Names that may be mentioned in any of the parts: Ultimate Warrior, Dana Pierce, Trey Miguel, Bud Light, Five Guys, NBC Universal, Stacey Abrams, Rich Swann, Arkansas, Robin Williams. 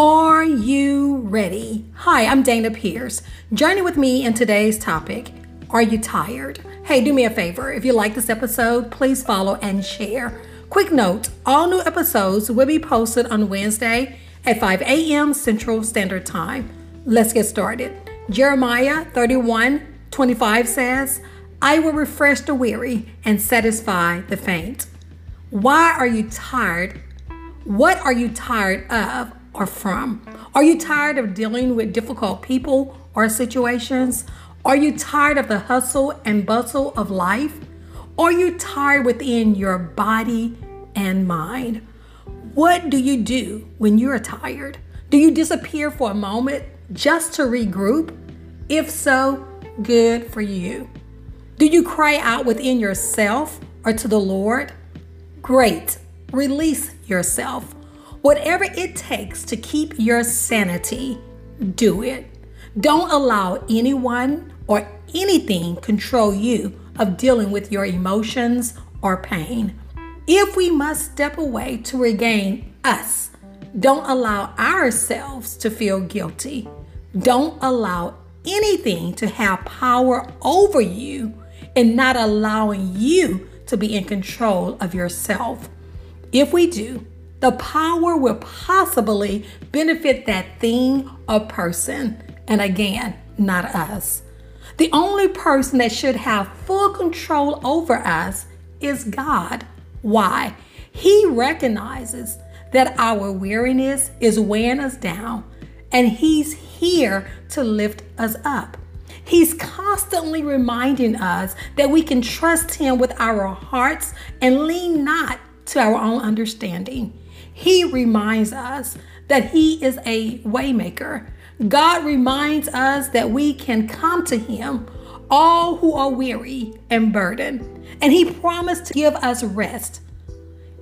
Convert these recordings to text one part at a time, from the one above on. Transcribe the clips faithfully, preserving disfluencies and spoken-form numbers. Are you ready? Hi, I'm Dana Pierce. Journey with me in today's topic, are you tired? Hey, do me a favor. If you like this episode, please follow and share. Quick note, all new episodes will be posted on Wednesday at five a.m. Central Standard Time. Let's get started. Jeremiah thirty-one twenty-five says, I will refresh the weary and satisfy the faint. Why are you tired? What are you tired of or from? Are you tired of dealing with difficult people or situations? Are you tired of the hustle and bustle of life? Are you tired within your body and mind? What do you do when you're tired? Do you disappear for a moment just to regroup? If so, good for you. Do you cry out within yourself or to the Lord? Great. Release yourself. Whatever it takes to keep your sanity, do it. Don't allow anyone or anything control you of dealing with your emotions or pain. If we must step away to regain us, don't allow ourselves to feel guilty. Don't allow anything to have power over you and not allowing you to be in control of yourself. If we do, the power will possibly benefit that thing or person, and again, not us. The only person that should have full control over us is God. Why? He recognizes that our weariness is weighing us down, and He's here to lift us up. He's constantly reminding us that we can trust Him with our hearts and lean not to our own understanding. He reminds us that He is a waymaker. God reminds us that we can come to Him, all who are weary and burdened, and He promised to give us rest.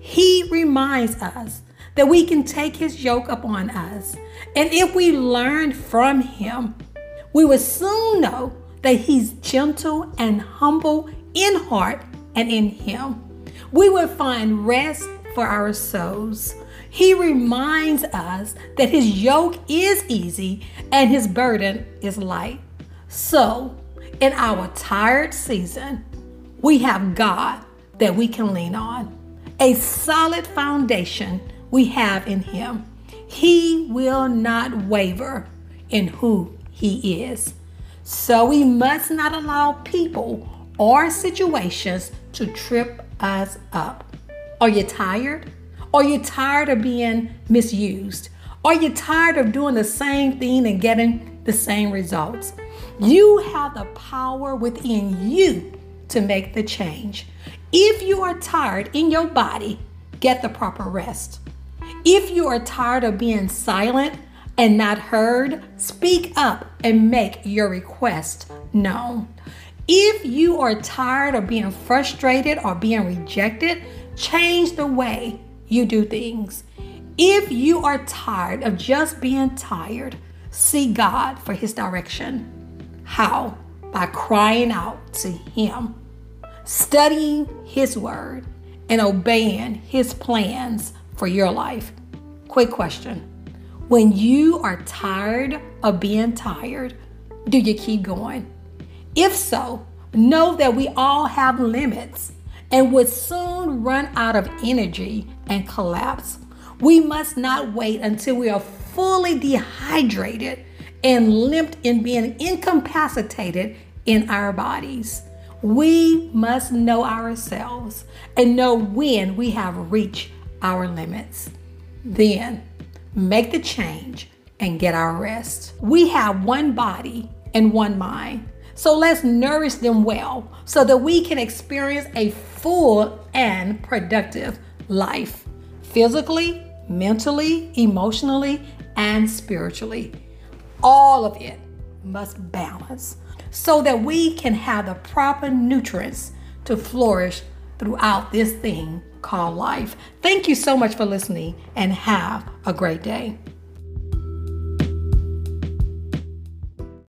He reminds us that we can take His yoke upon us, and if we learn from Him, we will soon know that He's gentle and humble in heart and in Him. We will find rest for our souls. He reminds us that His yoke is easy and His burden is light. So, in our tired season, we have God that we can lean on. A solid foundation we have in Him. He will not waver in who He is. So we must not allow people or situations to trip us up. Are you tired? Are you tired of being misused? Are you tired of doing the same thing and getting the same results? You have the power within you to make the change. If you are tired in your body, get the proper rest. If you are tired of being silent and not heard, speak up and make your request known. If you are tired of being frustrated or being rejected, change the way you do things. If you are tired of just being tired, seek God for His direction. How? By crying out to Him, studying His word, and obeying His plans for your life. Quick question. When you are tired of being tired, do you keep going? If so, know that we all have limits and would soon run out of energy and collapse. We must not wait until we are fully dehydrated and limp in being incapacitated in our bodies. We must know ourselves and know when we have reached our limits. Then make the change and get our rest. We have one body and one mind. So let's nourish them well so that we can experience a full and productive life, physically, mentally, emotionally, and spiritually. All of it must balance so that we can have the proper nutrients to flourish throughout this thing called life. Thank you so much for listening and have a great day.